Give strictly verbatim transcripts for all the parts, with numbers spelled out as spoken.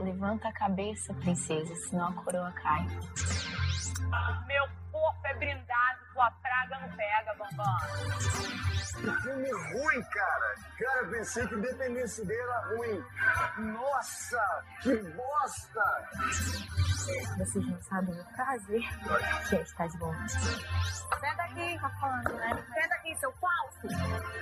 Levanta a cabeça, princesa, senão a coroa cai. Meu corpo é brindado, tua praga não pega, bambam. Que filme ruim, cara. Cara, pensei que Dependência dele era ruim. Nossa, que bosta. Vocês não sabem o prazer que é estar de volta. Senta aqui, tá falando, né? Senta aqui, seu falso.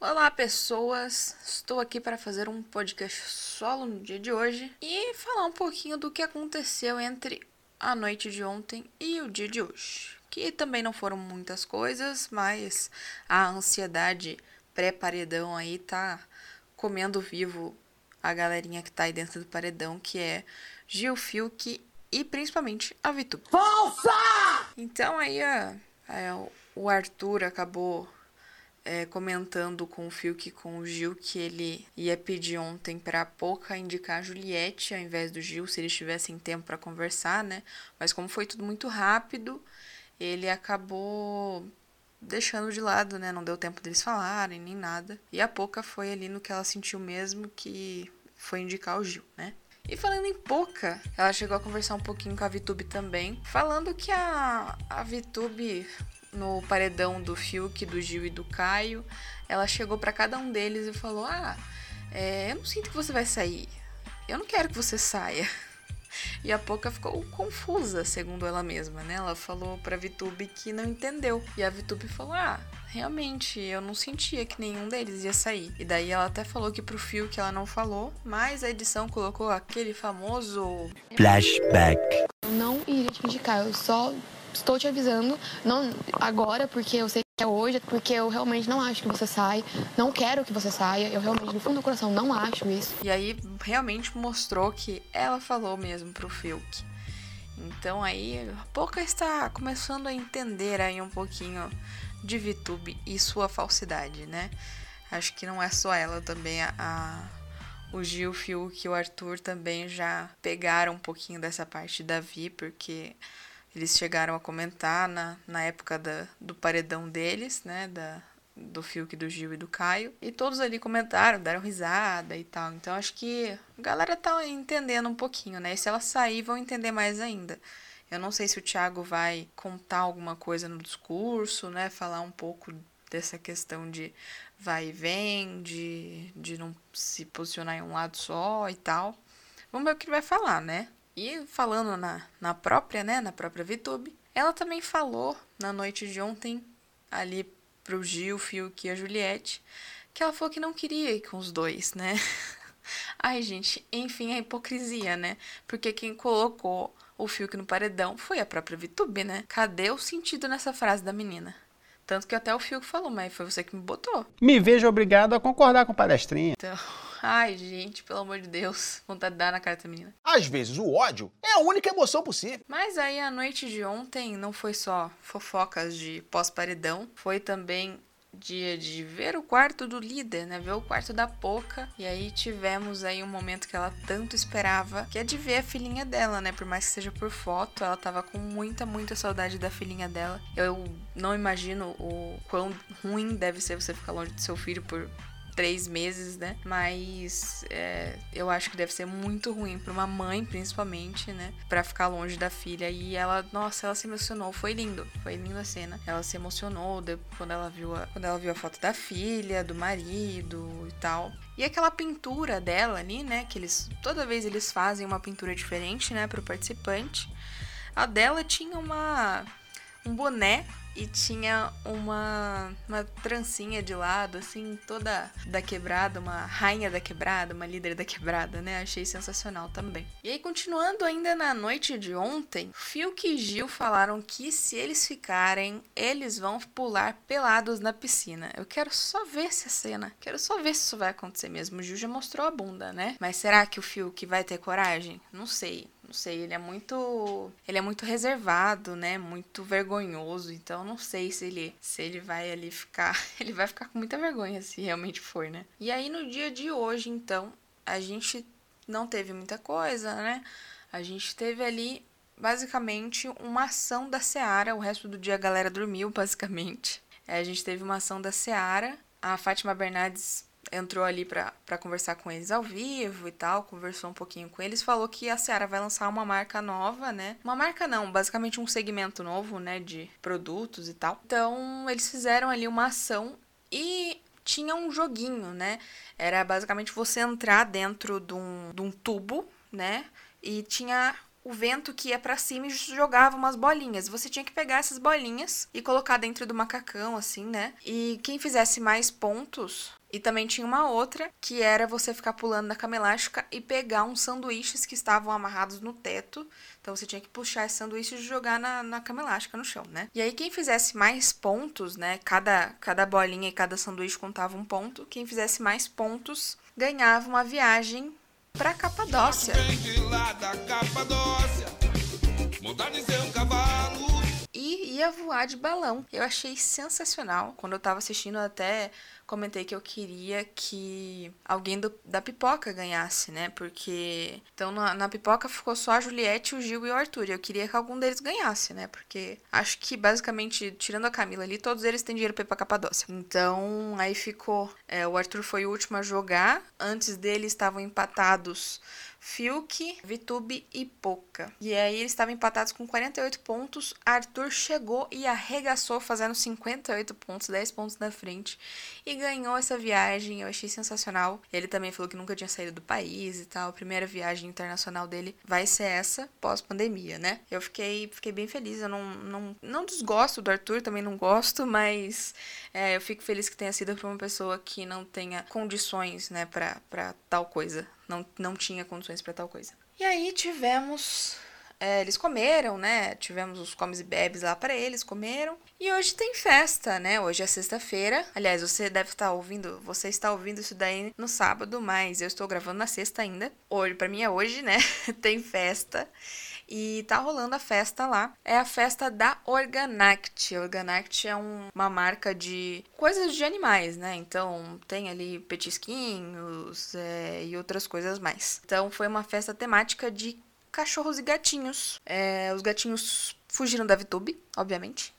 Olá pessoas, estou aqui para fazer um podcast solo no dia de hoje e falar um pouquinho do que aconteceu entre a noite de ontem e o dia de hoje, que também não foram muitas coisas, mas a ansiedade pré-paredão aí tá comendo vivo a galerinha que tá aí dentro do paredão, que é Gil, Fiuk e principalmente a Vitu. Falsa! Então aí a, a, o Arthur acabou... É, comentando com o Fiuk e com o Gil que ele ia pedir ontem pra Pocah indicar a Juliette ao invés do Gil, se eles tivessem tempo pra conversar, né? Mas como foi tudo muito rápido, ele acabou deixando de lado, né? Não deu tempo deles falarem, nem nada. E a Pocah foi ali no que ela sentiu mesmo, que foi indicar o Gil, né? E falando em Pocah, ela chegou a conversar um pouquinho com a Viih Tube também, falando que a, a Viih Tube, no paredão do Fiuk, do Gil e do Caio, ela chegou pra cada um deles e falou: ah, é, eu não sinto que você vai sair, eu não quero que você saia. E a Pocah ficou confusa, segundo ela mesma, né? Ela falou pra Viih Tube que não entendeu. E a Viih Tube falou: ah, realmente, eu não sentia que nenhum deles ia sair. E daí ela até falou que pro Fiuk que ela não falou, mas a edição colocou aquele famoso... flashback. Eu não iria te indicar, eu só estou te avisando, não agora, porque eu sei que é hoje, porque eu realmente não acho que você sai, não quero que você saia, eu realmente, no fundo do coração, não acho isso. E aí, realmente mostrou que ela falou mesmo pro Fiuk. Então aí, a Pocah está começando a entender aí um pouquinho de Viih Tube e sua falsidade, né? Acho que não é só ela também, a, a, o Gil, o Fiuk e o Arthur também já pegaram um pouquinho dessa parte da Vi, porque eles chegaram a comentar na, na época da, do paredão deles, né, da, do Fiuk, do Gil e do Caio, e todos ali comentaram, deram risada e tal, então acho que a galera tá entendendo um pouquinho, né, e se ela sair vão entender mais ainda. Eu não sei se o Thiago vai contar alguma coisa no discurso, né, falar um pouco dessa questão de vai e vem, de, de não se posicionar em um lado só e tal. Vamos ver o que ele vai falar, né. E falando na, na própria, né, na própria Viih Tube, ela também falou na noite de ontem, ali pro Gil, Fiuk e a Juliette, que ela falou que não queria ir com os dois, né? Ai, gente, enfim, a hipocrisia, né? Porque quem colocou o Fiuk no paredão foi a própria Viih Tube, né? Cadê o sentido nessa frase da menina? Tanto que até o Fiuk falou, mas foi você que me botou. Me vejo obrigado a concordar com palestrinha. Então... ai, gente, pelo amor de Deus, vontade de dar na cara dessa menina. Às vezes o ódio é a única emoção possível. Mas aí a noite de ontem não foi só fofocas de pós-paredão, foi também dia de ver o quarto do líder, né, ver o quarto da Pocah. E aí tivemos aí um momento que ela tanto esperava, que é de ver a filhinha dela, né, por mais que seja por foto, ela tava com muita, muita saudade da filhinha dela. Eu não imagino o quão ruim deve ser você ficar longe do seu filho por... três meses, né? Mas é, eu acho que deve ser muito ruim pra uma mãe, principalmente, né? Pra ficar longe da filha. E ela, nossa, ela se emocionou. Foi lindo. Foi linda a cena. Ela se emocionou quando ela viu a, quando ela viu a foto da filha, do marido e tal. E aquela pintura dela ali, né? Que eles, toda vez eles fazem uma pintura diferente, né? Pro participante. A dela tinha uma... um boné e tinha uma, uma trancinha de lado, assim, toda da quebrada, uma rainha da quebrada, uma líder da quebrada, né? Achei sensacional também. E aí, continuando ainda na noite de ontem, Fiuk e Gil falaram que se eles ficarem, eles vão pular pelados na piscina. Eu quero só ver essa cena, quero só ver se isso vai acontecer mesmo. O Gil já mostrou a bunda, né? Mas será que o Fiuk vai ter coragem? Não sei. Não sei, ele é muito. Ele é muito reservado, né? Muito vergonhoso. Então não sei se ele, se ele vai ali ficar. Ele vai ficar com muita vergonha se realmente for, né? E aí no dia de hoje, então, a gente não teve muita coisa, né? A gente teve ali basicamente uma ação da Seara. O resto do dia a galera dormiu, basicamente. A gente teve uma ação da Seara. A Fátima Bernardes entrou ali pra, pra conversar com eles ao vivo e tal, conversou um pouquinho com eles, falou que a Seara vai lançar uma marca nova, né? Uma marca não, basicamente um segmento novo, né, de produtos e tal. Então, eles fizeram ali uma ação e tinha um joguinho, né? Era basicamente você entrar dentro de um, de um tubo, né? E tinha o vento que ia pra cima e jogava umas bolinhas. Você tinha que pegar essas bolinhas e colocar dentro do macacão, assim, né? E quem fizesse mais pontos... E também tinha uma outra, que era você ficar pulando na cama elástica e pegar uns sanduíches que estavam amarrados no teto. Então, você tinha que puxar esses sanduíches e jogar na, na cama elástica, no chão, né? E aí, quem fizesse mais pontos, né? Cada, cada bolinha e cada sanduíche contava um ponto. Quem fizesse mais pontos ganhava uma viagem pra Capadócia. E ia voar de balão. Eu achei sensacional. Quando eu tava assistindo, eu até comentei que eu queria que alguém do, da Pipoca ganhasse, né? Porque... Então, na, na Pipoca ficou só a Juliette, o Gil e o Arthur. Eu queria que algum deles ganhasse, né? Porque acho que, basicamente, tirando a Camila ali, todos eles têm dinheiro pra ir pra Capadócia. Então, aí ficou... É, o Arthur foi o último a jogar. Antes dele, estavam empatados... Fiuk, Viih Tube e Pocah. E aí eles estavam empatados com quarenta e oito pontos. Arthur chegou e arregaçou fazendo cinquenta e oito pontos, dez pontos na frente. E ganhou essa viagem, eu achei sensacional. Ele também falou que nunca tinha saído do país e tal. A primeira viagem internacional dele vai ser essa, pós-pandemia, né? Eu fiquei, fiquei bem feliz. Eu não, não, não desgosto do Arthur, também não gosto, mas é, eu fico feliz que tenha sido para uma pessoa que não tenha condições, né, pra, pra tal coisa. Não, não tinha condições pra tal coisa. E aí tivemos... É, eles comeram, né? Tivemos os comes e bebes lá pra eles, comeram. E hoje tem festa, né? Hoje é sexta-feira. Aliás, você deve estar ouvindo... Você está ouvindo isso daí no sábado, mas eu estou gravando na sexta ainda. Hoje, pra mim é hoje, né? Tem festa. E tá rolando a festa lá. É a festa da Organact. A Organact é um, uma marca de coisas de animais, né? Então, tem ali petisquinhos é, e outras coisas mais. Então, foi uma festa temática de cachorros e gatinhos. É, os gatinhos fugiram da Viih Tube, obviamente.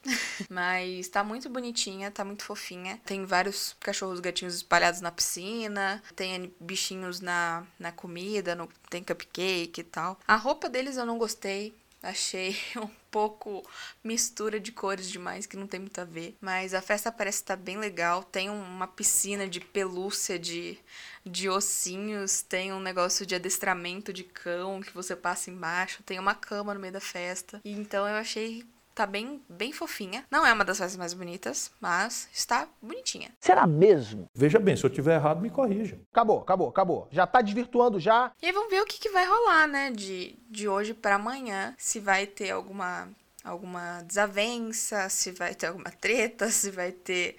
Mas tá muito bonitinha, tá muito fofinha. Tem vários cachorros gatinhos espalhados na piscina. Tem bichinhos na, na comida, no, tem cupcake e tal. A roupa deles eu não gostei. Achei um pouco mistura de cores demais, que não tem muito a ver. Mas a festa parece estar bem legal. Tem uma piscina de pelúcia, de, de ossinhos. Tem um negócio de adestramento de cão que você passa embaixo. Tem uma cama no meio da festa. E então eu achei... Tá bem, bem fofinha. Não é uma das festas mais bonitas, mas está bonitinha. Será mesmo? Veja bem, se eu tiver errado, me corrija. Acabou, acabou, acabou. Já tá desvirtuando já. E aí vamos ver o que, que vai rolar, né? De, de hoje pra amanhã. Se vai ter alguma, alguma desavença, se vai ter alguma treta, se vai ter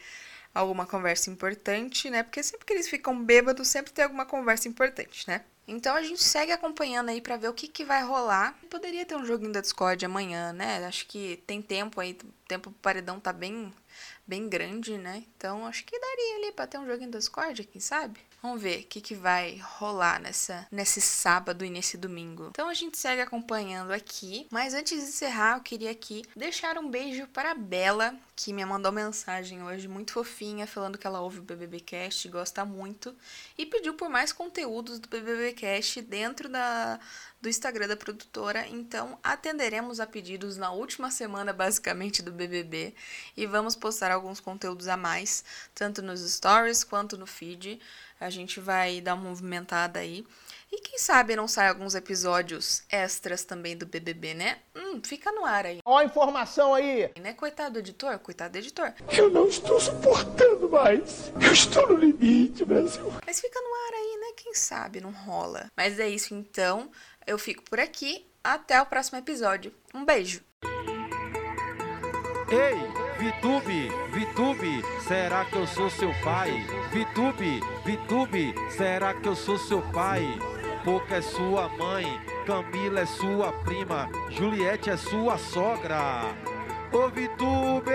alguma conversa importante, né? Porque sempre que eles ficam bêbados, sempre tem alguma conversa importante, né? Então a gente segue acompanhando aí pra ver o que, que vai rolar. Poderia ter um joguinho da Discord amanhã, né? Acho que tem tempo aí, o tempo pro paredão tá bem, bem grande, né? Então acho que daria ali pra ter um joguinho da Discord, quem sabe? Vamos ver o que, que vai rolar nessa, nesse sábado e nesse domingo. Então a gente segue acompanhando aqui. Mas antes de encerrar, eu queria aqui deixar um beijo para a Bela, que me mandou mensagem hoje muito fofinha, falando que ela ouve o B B B Cast, gosta muito, e pediu por mais conteúdos do B B B Cast dentro da... do Instagram da produtora, então atenderemos a pedidos na última semana basicamente do B B B e vamos postar alguns conteúdos a mais, tanto nos stories quanto no feed, a gente vai dar uma movimentada aí. E quem sabe não saem alguns episódios extras também do B B B, né? Hum, fica no ar aí. Ó a informação aí! Né? Coitado do editor, coitado do editor. Eu não estou suportando mais. Eu estou no limite, Brasil. Mas fica no ar aí, né? Quem sabe não rola. Mas é isso, então. Eu fico por aqui. Até o próximo episódio. Um beijo. Ei, Viih Tube, Viih Tube, será que eu sou seu pai? Viih Tube, Viih Tube, será que eu sou seu pai? Pocah é sua mãe, Camila é sua prima, Juliette é sua sogra. Ô Viih Tube,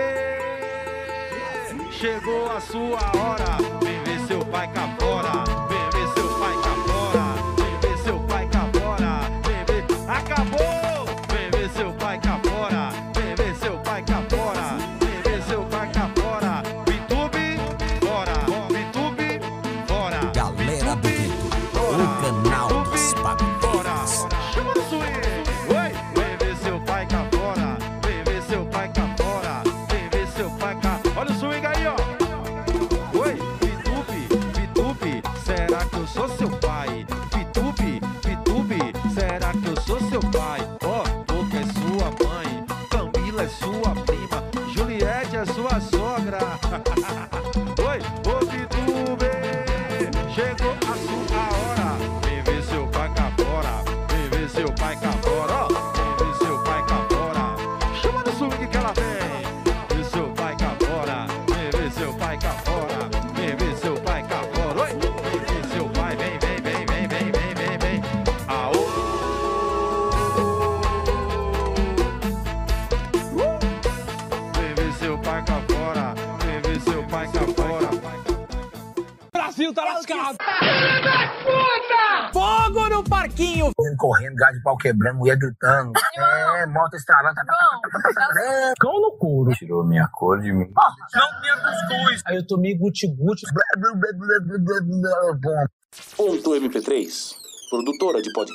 chegou a sua hora, vem ver seu pai cá fora, vem ver seu pai cá fora, vem ver seu pai cá fora, vem ver, acabou, vem ver seu pai cá fora, vem ver seu pai cá fora, vem ver seu pai cá fora, Viih Tube, fora, Viih Tube, fora. pai cá fora, ó. Vem seu pai cá fora. Chama no swing que ela vem. Vem seu pai cá fora. Vem seu pai cá fora. Vem seu pai cá fora. Oi. Vem seu pai, vem, vem, vem, vem, vem, vem, vem, vem. Aô. Vem seu pai cá fora. Vem seu pai cá fora. Brasil tá lascado. Filha da puta! Fogo no parquinho! Correndo, gás de pau quebrando, mulher gritando. É, moto estralando. Cão loucura. Tirou minha cor de mim. Não tinha cuscuz. Aí eu tomei guti-guti. Ponto M P três, produtora de podcast.